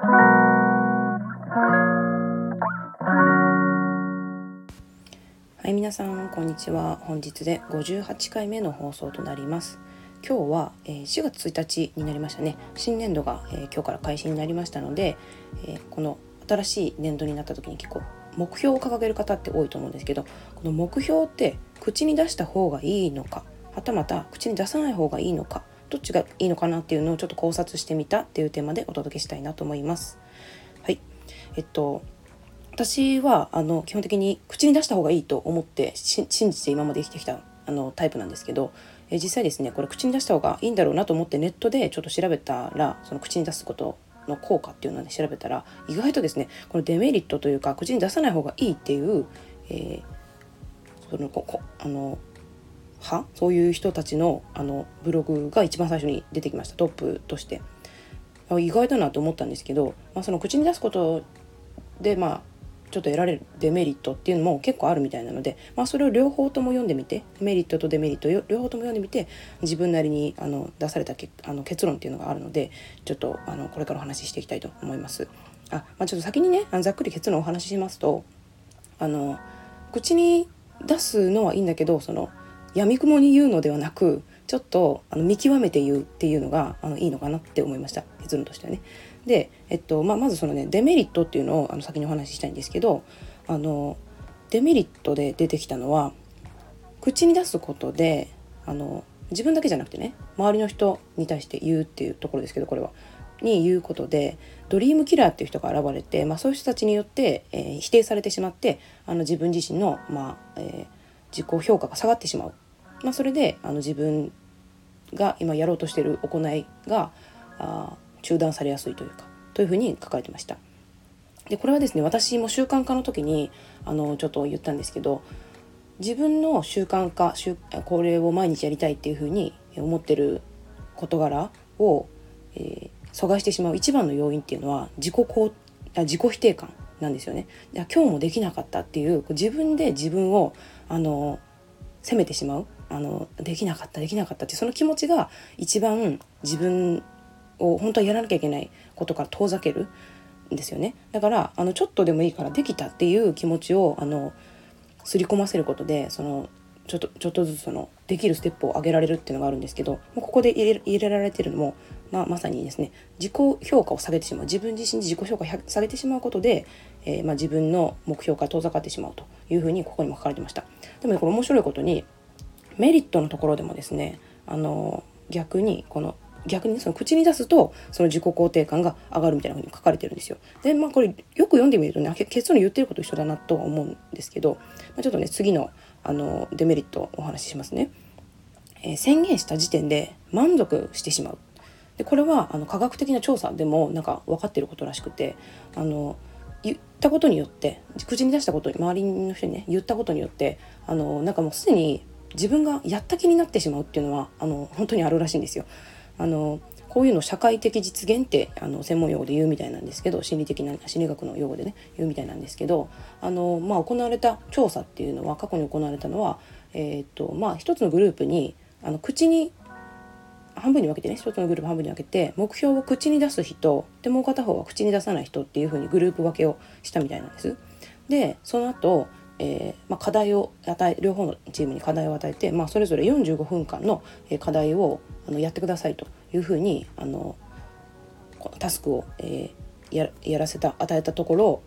はい、皆さんこんにちは。本日で58回目の放送となります。今日は4月1日になりましたね。新年度が今日から開始になりましたので、この新しい年度になった時に結構目標を掲げる方って多いと思うんですけど、この目標って口に出した方がいいのか、はたまた口に出さない方がいいのか、どっちがいいのかなっていうのをちょっと考察してみたっていうテーマでお届けしたいなと思います。はい、私は基本的に口に出した方がいいと思って信じて今まで生きてきたタイプなんですけど、実際ですね、これ口に出した方がいいんだろうなと思ってネットでちょっと調べたら、その口に出すことの効果っていうので調べたら、意外とですね、このデメリットというか口に出さない方がいいっていう、そういう人たちのブログが一番最初に出てきました。トップとして意外だなと思ったんですけど、その口に出すことでちょっと得られるデメリットっていうのも結構あるみたいなので、それを両方とも読んでみて、メリットとデメリットを両方とも読んでみて、自分なりに出された結論っていうのがあるので、ちょっとこれからお話ししていきたいと思います。ちょっと先にね、ざっくり結論をお話ししますと、口に出すのはいいんだけど、闇雲に言うのではなく、ちょっと見極めて言うっていうのがいいのかなって思いました、結論としてはね。で、まずそのね、デメリットっていうのを先にお話ししたいんですけど、デメリットで出てきたのは、口に出すことで自分だけじゃなくてね、周りの人に対して言うっていうところですけど、これはに言うことでドリームキラーっていう人が現れて、そういう人たちによって、否定されてしまって、自分自身の自己評価が下がってしまう。それで自分が今やろうとしている行いが中断されやすいというか、というふうに書かれてました。で、これはですね、私も習慣化の時にちょっと言ったんですけど、自分の習慣化、これを毎日やりたいっていうふうに思ってる事柄を、阻害してしまう一番の要因っていうのは自己否定感なんですよね。今日もできなかったっていう、自分で自分を責めてしまう、できなかったってその気持ちが一番自分を本当はやらなきゃいけないことから遠ざけるんですよね。だからちょっとでもいいからできたっていう気持ちをすり込ませることで、ちょっとずつできるステップを上げられるっていうのがあるんですけど、ここで入れられてるのも、まさにですね、自己評価を下げてしまう、自分自身で自己評価を下げてしまうことで、自分の目標から遠ざかってしまうというふうにここにも書かれてました。でもこれ面白いことに、メリットのところでもですね、逆にその口に出すとその自己肯定感が上がるみたいな風に書かれてるんですよ。で、これよく読んでみるとね、結論言ってること一緒だなとは思うんですけど、ちょっとね、次のデメリットをお話ししますね。宣言した時点で満足してしまう。で、これは科学的な調査でも分かってることらしくて、言ったことによって、口に出したことに、周りの人にね言ったことによって、もうすでに自分がやった気になってしまうっていうのは本当にあるらしいんですよ。こういうの社会的実現って専門用語で言うみたいなんですけど、心理学の用語でね言うみたいなんですけど、行われた調査っていうのは、過去に行われたのは、一つのグループに口に半分に分けてね、一つのグループ半分に分けて、目標を口に出す人でもう片方は口に出さない人っていう風にグループ分けをしたみたいなんです。で、その後、課題を両方のチームに課題を与えて、それぞれ45分間の課題をやってくださいというふうにタスクを、与えたところ、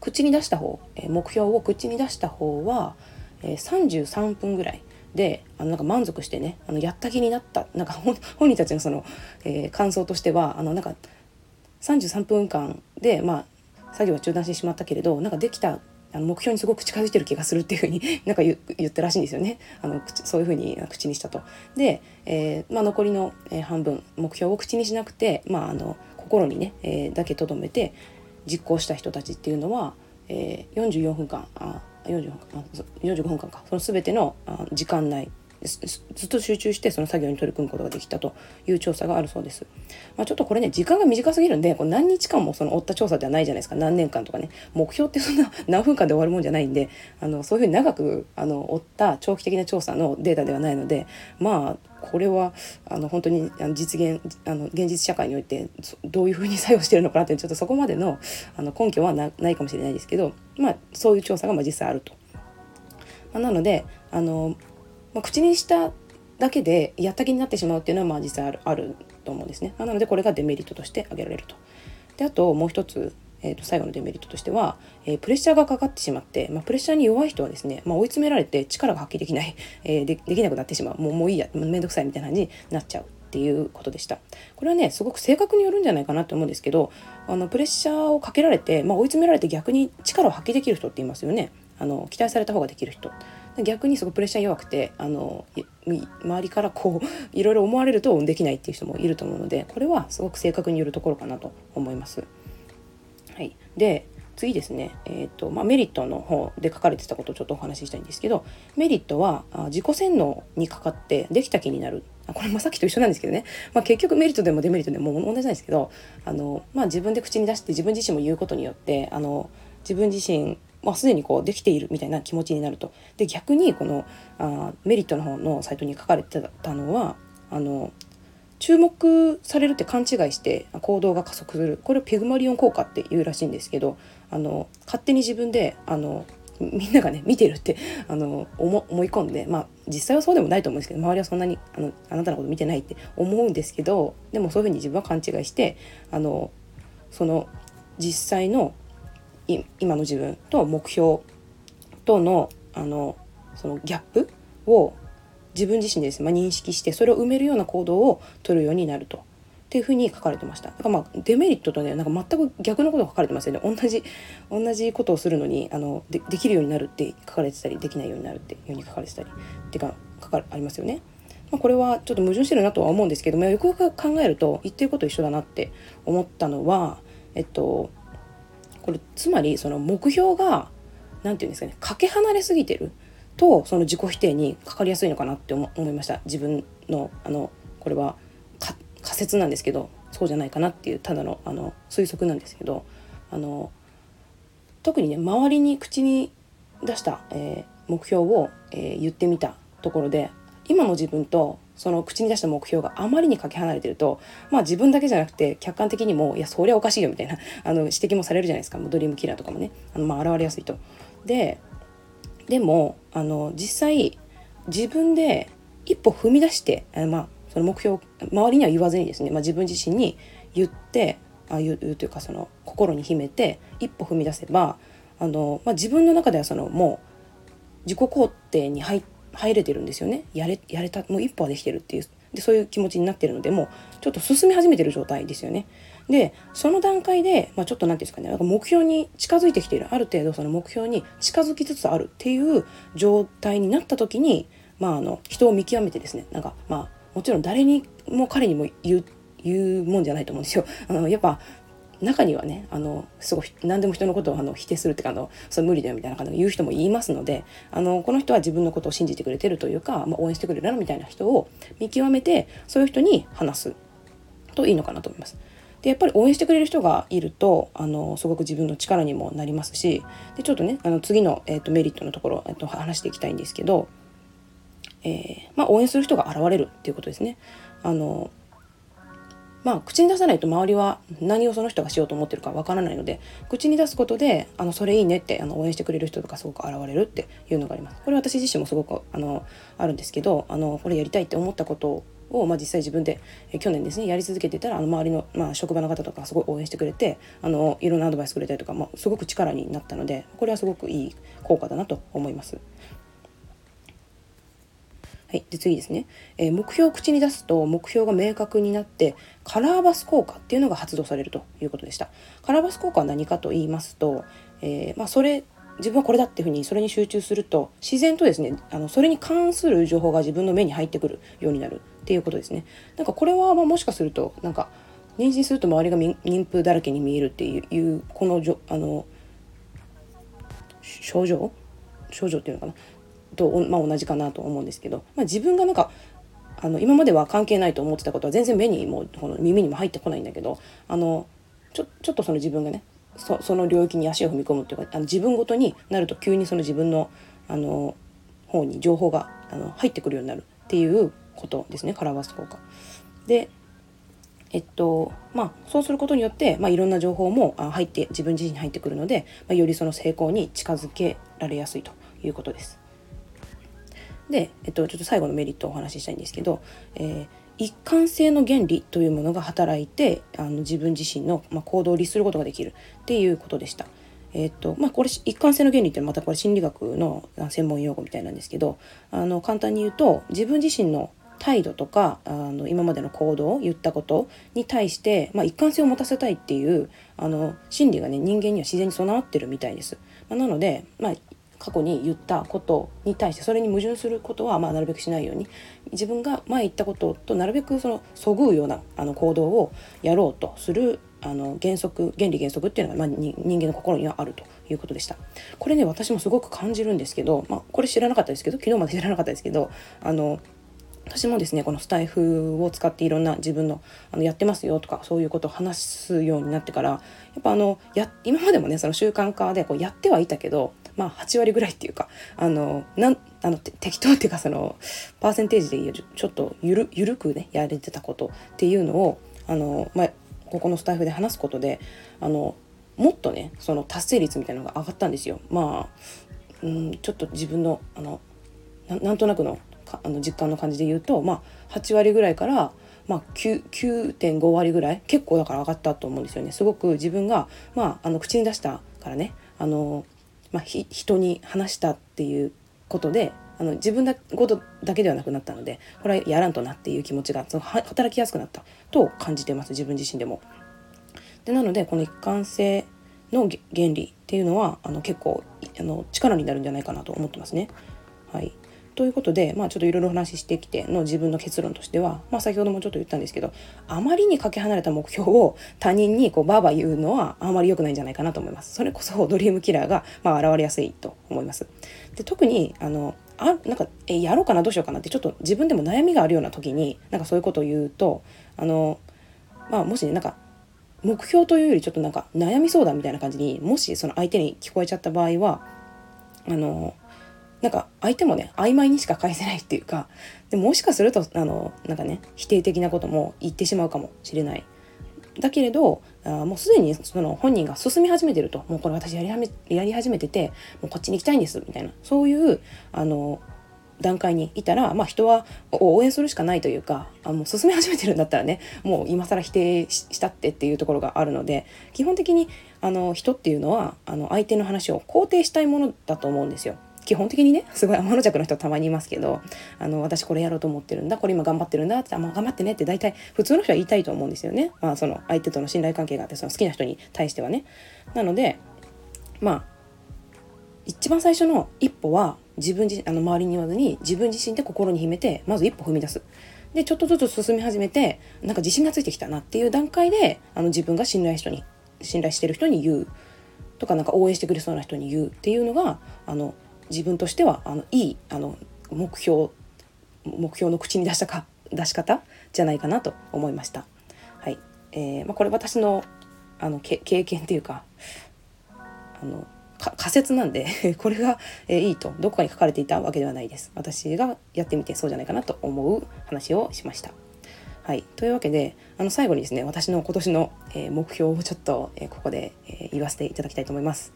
口に出した方、目標を口に出した方は、33分ぐらいで満足してね、やった気になった、本人たちの感想としては、33分間で作業は中断してしまったけれど、できた目標にすごく近づいてる気がするっていうふうに言ったらしいんですよね。そういうふうに口にしたと。で、残りの半分、目標を口にしなくて、心にね、だけ留めて実行した人たちっていうのは、45分間か、その全ての時間内ずっと集中してその作業に取り組むことができたという調査があるそうです。ちょっとこれね、時間が短すぎるんで、こう何日間もその追った調査ではないじゃないですか。何年間とかね、目標ってそんな何分間で終わるもんじゃないんで、そういうふうに長く追った長期的な調査のデータではないので、これは本当に現実社会においてどういうふうに作用しているのかなって、ちょっとそこまでの根拠はないかもしれないですけど、そういう調査が実際あると。なので口にしただけでやった気になってしまうっていうのは実際あると思うんですね。なのでこれがデメリットとして挙げられると。で、あともう一つ、最後のデメリットとしては、プレッシャーがかかってしまって、プレッシャーに弱い人はですね、追い詰められて力が発揮できない、できなくなってしまう、もういいや、めんどくさいみたいな感じになっちゃうっていうことでした。これはね、すごく性格によるんじゃないかなと思うんですけど、プレッシャーをかけられて、追い詰められて逆に力を発揮できる人っていますよね。期待された方ができる人、逆にすごくプレッシャー弱くて周りからこういろいろ思われるとできないっていう人もいると思うので、これはすごく性格によるところかなと思います。はい、で次ですね、メリットの方で書かれてたことをちょっとお話ししたいんですけど、メリットは自己洗脳にかかってできた気になる。これさっきと一緒なんですけどね、結局メリットでもデメリットでも同じなんですけど、自分で口に出して自分自身も言うことによって自分自身すでにこうできているみたいな気持ちになると。で、逆にこのメリットの方のサイトに書かれてたのは注目されるって勘違いして行動が加速する、これをピグマリオン効果っていうらしいんですけど、勝手に自分でみんながね見ているって思い込んで、実際はそうでもないと思うんですけど、周りはそんなにあなたのこと見てないって思うんですけど、でもそういう風に自分は勘違いしてその実際の今の自分と目標とのそのギャップを自分自身でですね、認識してそれを埋めるような行動を取るようになるとっていうふうに書かれてました。だからデメリットとね、全く逆のことが書かれてますよね。同じことをするのにできるようになるって書かれてたり、できないようになるっていうふうに書かれてたりってありますよね。これはちょっと矛盾してるなとは思うんですけども、よくよく考えると言ってること一緒だなって思ったのは、これつまりその目標が何て言うんですかね、かけ離れすぎてるとその自己否定にかかりやすいのかなって思いました。自分のこれは仮説なんですけど、そうじゃないかなっていうただの推測なんですけど、特にね、周りに口に出した、目標を、言ってみたところで、今の自分とその口に出した目標があまりにかけ離れてると、自分だけじゃなくて客観的にも、いやそりゃおかしいよみたいな指摘もされるじゃないですか。ドリームキラーとかもね、現れやすいと。でも実際自分で一歩踏み出して、その目標を周りには言わずにですね、自分自身に言って言うというか、その心に秘めて一歩踏み出せば自分の中ではそのもう自己肯定に入れてるんですよね。やれた、もう一歩はできてるっていう、でそういう気持ちになってるので、もうちょっと進み始めてる状態ですよね。でその段階で、ちょっと何て言うんですかね、目標に近づいてきている、ある程度その目標に近づきつつあるっていう状態になった時に、人を見極めてですね、もちろん誰にも彼にも言うもんじゃないと思うんですよ。やっぱ中にはね、すごい何でも人のことを否定するってか、それ無理だよみたいな感じで言う人もいますので、この人は自分のことを信じてくれてるというか、応援してくれるなみたいな人を見極めて、そういう人に話すといいのかなと思います。でやっぱり応援してくれる人がいるとすごく自分の力にもなりますし、でちょっとね次の、メリットのところ、話していきたいんですけど、応援する人が現れるっていうことですね。口に出さないと周りは何をその人がしようと思ってるかわからないので、口に出すことでそれいいねって応援してくれる人とかすごく現れるっていうのがあります。これ私自身もすごくあるんですけど、これやりたいって思ったことを、実際自分で去年ですねやり続けてたら、周りの、職場の方とかすごい応援してくれていろんなアドバイスくれたりとか、すごく力になったので、これはすごくいい効果だなと思います。はい、で次ですね、目標を口に出すと目標が明確になってカラーバス効果っていうのが発動されるということでした。カラーバス効果は何かと言いますと、自分はこれだっていうふうにそれに集中すると自然とですねそれに関する情報が自分の目に入ってくるようになるっていうことですね。これはもしかすると妊娠すると周りが妊婦だらけに見えるっていうこの症状っていうのかなと、まあ、同じかなと思うんですけど、まあ、自分がなんか今までは関係ないと思ってたことは全然目にもこの耳にも入ってこないんだけど、ちょっとその自分がね その領域に足を踏み込むっていうか、自分ごとになると急にその自分の方に情報が入ってくるようになるっていうことですね、カラーバースト効果で。まあ、そうすることによって、まあ、いろんな情報も入って自分自身に入ってくるので、まあ、よりその成功に近づけられやすいということです。で、ちょっと最後のメリットをお話ししたいんですけど、一貫性の原理というものが働いて自分自身の、まあ、行動を律することができるっていうことでした。まあ、これ一貫性の原理ってまたこれ心理学の専門用語みたいなんですけど、簡単に言うと自分自身の態度とか今までの行動言ったことに対して、まあ、一貫性を持たせたいっていう心理がね、人間には自然に備わってるみたいです。まあ、なので、まあ、過去に言ったことに対してそれに矛盾することは、まあ、なるべくしないように、自分が前言ったこととなるべくそぐうような行動をやろうとする原理原則っていうのが、まあ、人間の心にはあるということでした。これね、私もすごく感じるんですけど、まあ、これ知らなかったですけど、昨日まで知らなかったですけど、私もですね、このスタイフを使っていろんな自分のやってますよとかそういうことを話すようになってから、やっぱ今までもね、その習慣化でこうやってはいたけど、まあ8割ぐらいっていうか適当っていうか、そのパーセンテージで言うちょっとゆるくねやれてたことっていうのをまあ、ここのスタイフで話すことでもっとね、その達成率みたいなのが上がったんですよ。まあちょっと自分のなんとなくの実感の感じで言うと、まあ、8割ぐらいから、まあ、9.5 割ぐらい、結構だから上がったと思うんですよね。すごく自分が、まあ、口に出したからね、まあ、人に話したっていうことで自分ごとだけではなくなったので、これはやらんとなっていう気持ちが働きやすくなったと感じてます、自分自身でも。で、なのでこの一貫性の原理っていうのは結構力になるんじゃないかなと思ってますね。はいということで、まあ、ちょっといろいろ話してきての自分の結論としては、まあ、先ほどもちょっと言ったんですけど、あまりにかけ離れた目標を他人にこうバーバー言うのはあまり良くないんじゃないかなと思います。それこそドリームキラーが、まあ、現れやすいと思います。で、特になんかやろうかなどうしようかなってちょっと自分でも悩みがあるような時に、なんかそういうことを言うとまあ、もしね、なんか目標というよりちょっとなんか悩み相談みたいな感じにもしその相手に聞こえちゃった場合はなんか相手もね、曖昧にしか返せないっていうか、でもしかするとなんかね、否定的なことも言ってしまうかもしれない。だけれどもうすでにその本人が進み始めてると、もうこれ私やり始めててもうこっちに行きたいんですみたいな、そういう段階にいたら、まあ、人は応援するしかないというか、もう進み始めてるんだったらね、もう今更否定したっていうところがあるので、基本的に人っていうのは相手の話を肯定したいものだと思うんですよ、基本的にね。すごい天の弱の人はたまにいますけど、私これやろうと思ってるんだ、これ今頑張ってるんだって、頑張ってねって大体普通の人は言いたいと思うんですよね。まあ、その相手との信頼関係があって、その好きな人に対してはね。なので、まあ一番最初の一歩は自分自周りに言わずに自分自身で心に秘めて、まず一歩踏み出す。で、ちょっとずつ進み始めて、なんか自信がついてきたなっていう段階で自分が信頼してる人に言うとか、なんか応援してくれそうな人に言うっていうのが自分としてはいい目標の口に出し方じゃないかなと思いました。はい、まあ、これ私の経験というか仮説なんでこれが、いいとどこかに書かれていたわけではないです。私がやってみてそうじゃないかなと思う話をしました。はい、というわけで最後にですね、私の今年の、目標をちょっと、ここで、言わせていただきたいと思います。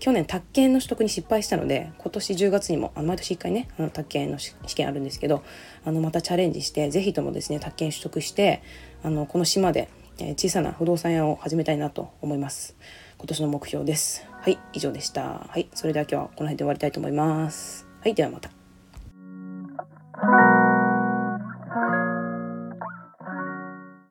去年宅建の取得に失敗したので、今年10月にも毎年1回ね宅建の試験あるんですけど、またチャレンジしてぜひともですね宅建取得してこの島で小さな不動産屋を始めたいなと思います。今年の目標です。はい、以上でした。はい、それでは今日はこの辺で終わりたいと思います。はい、ではまた。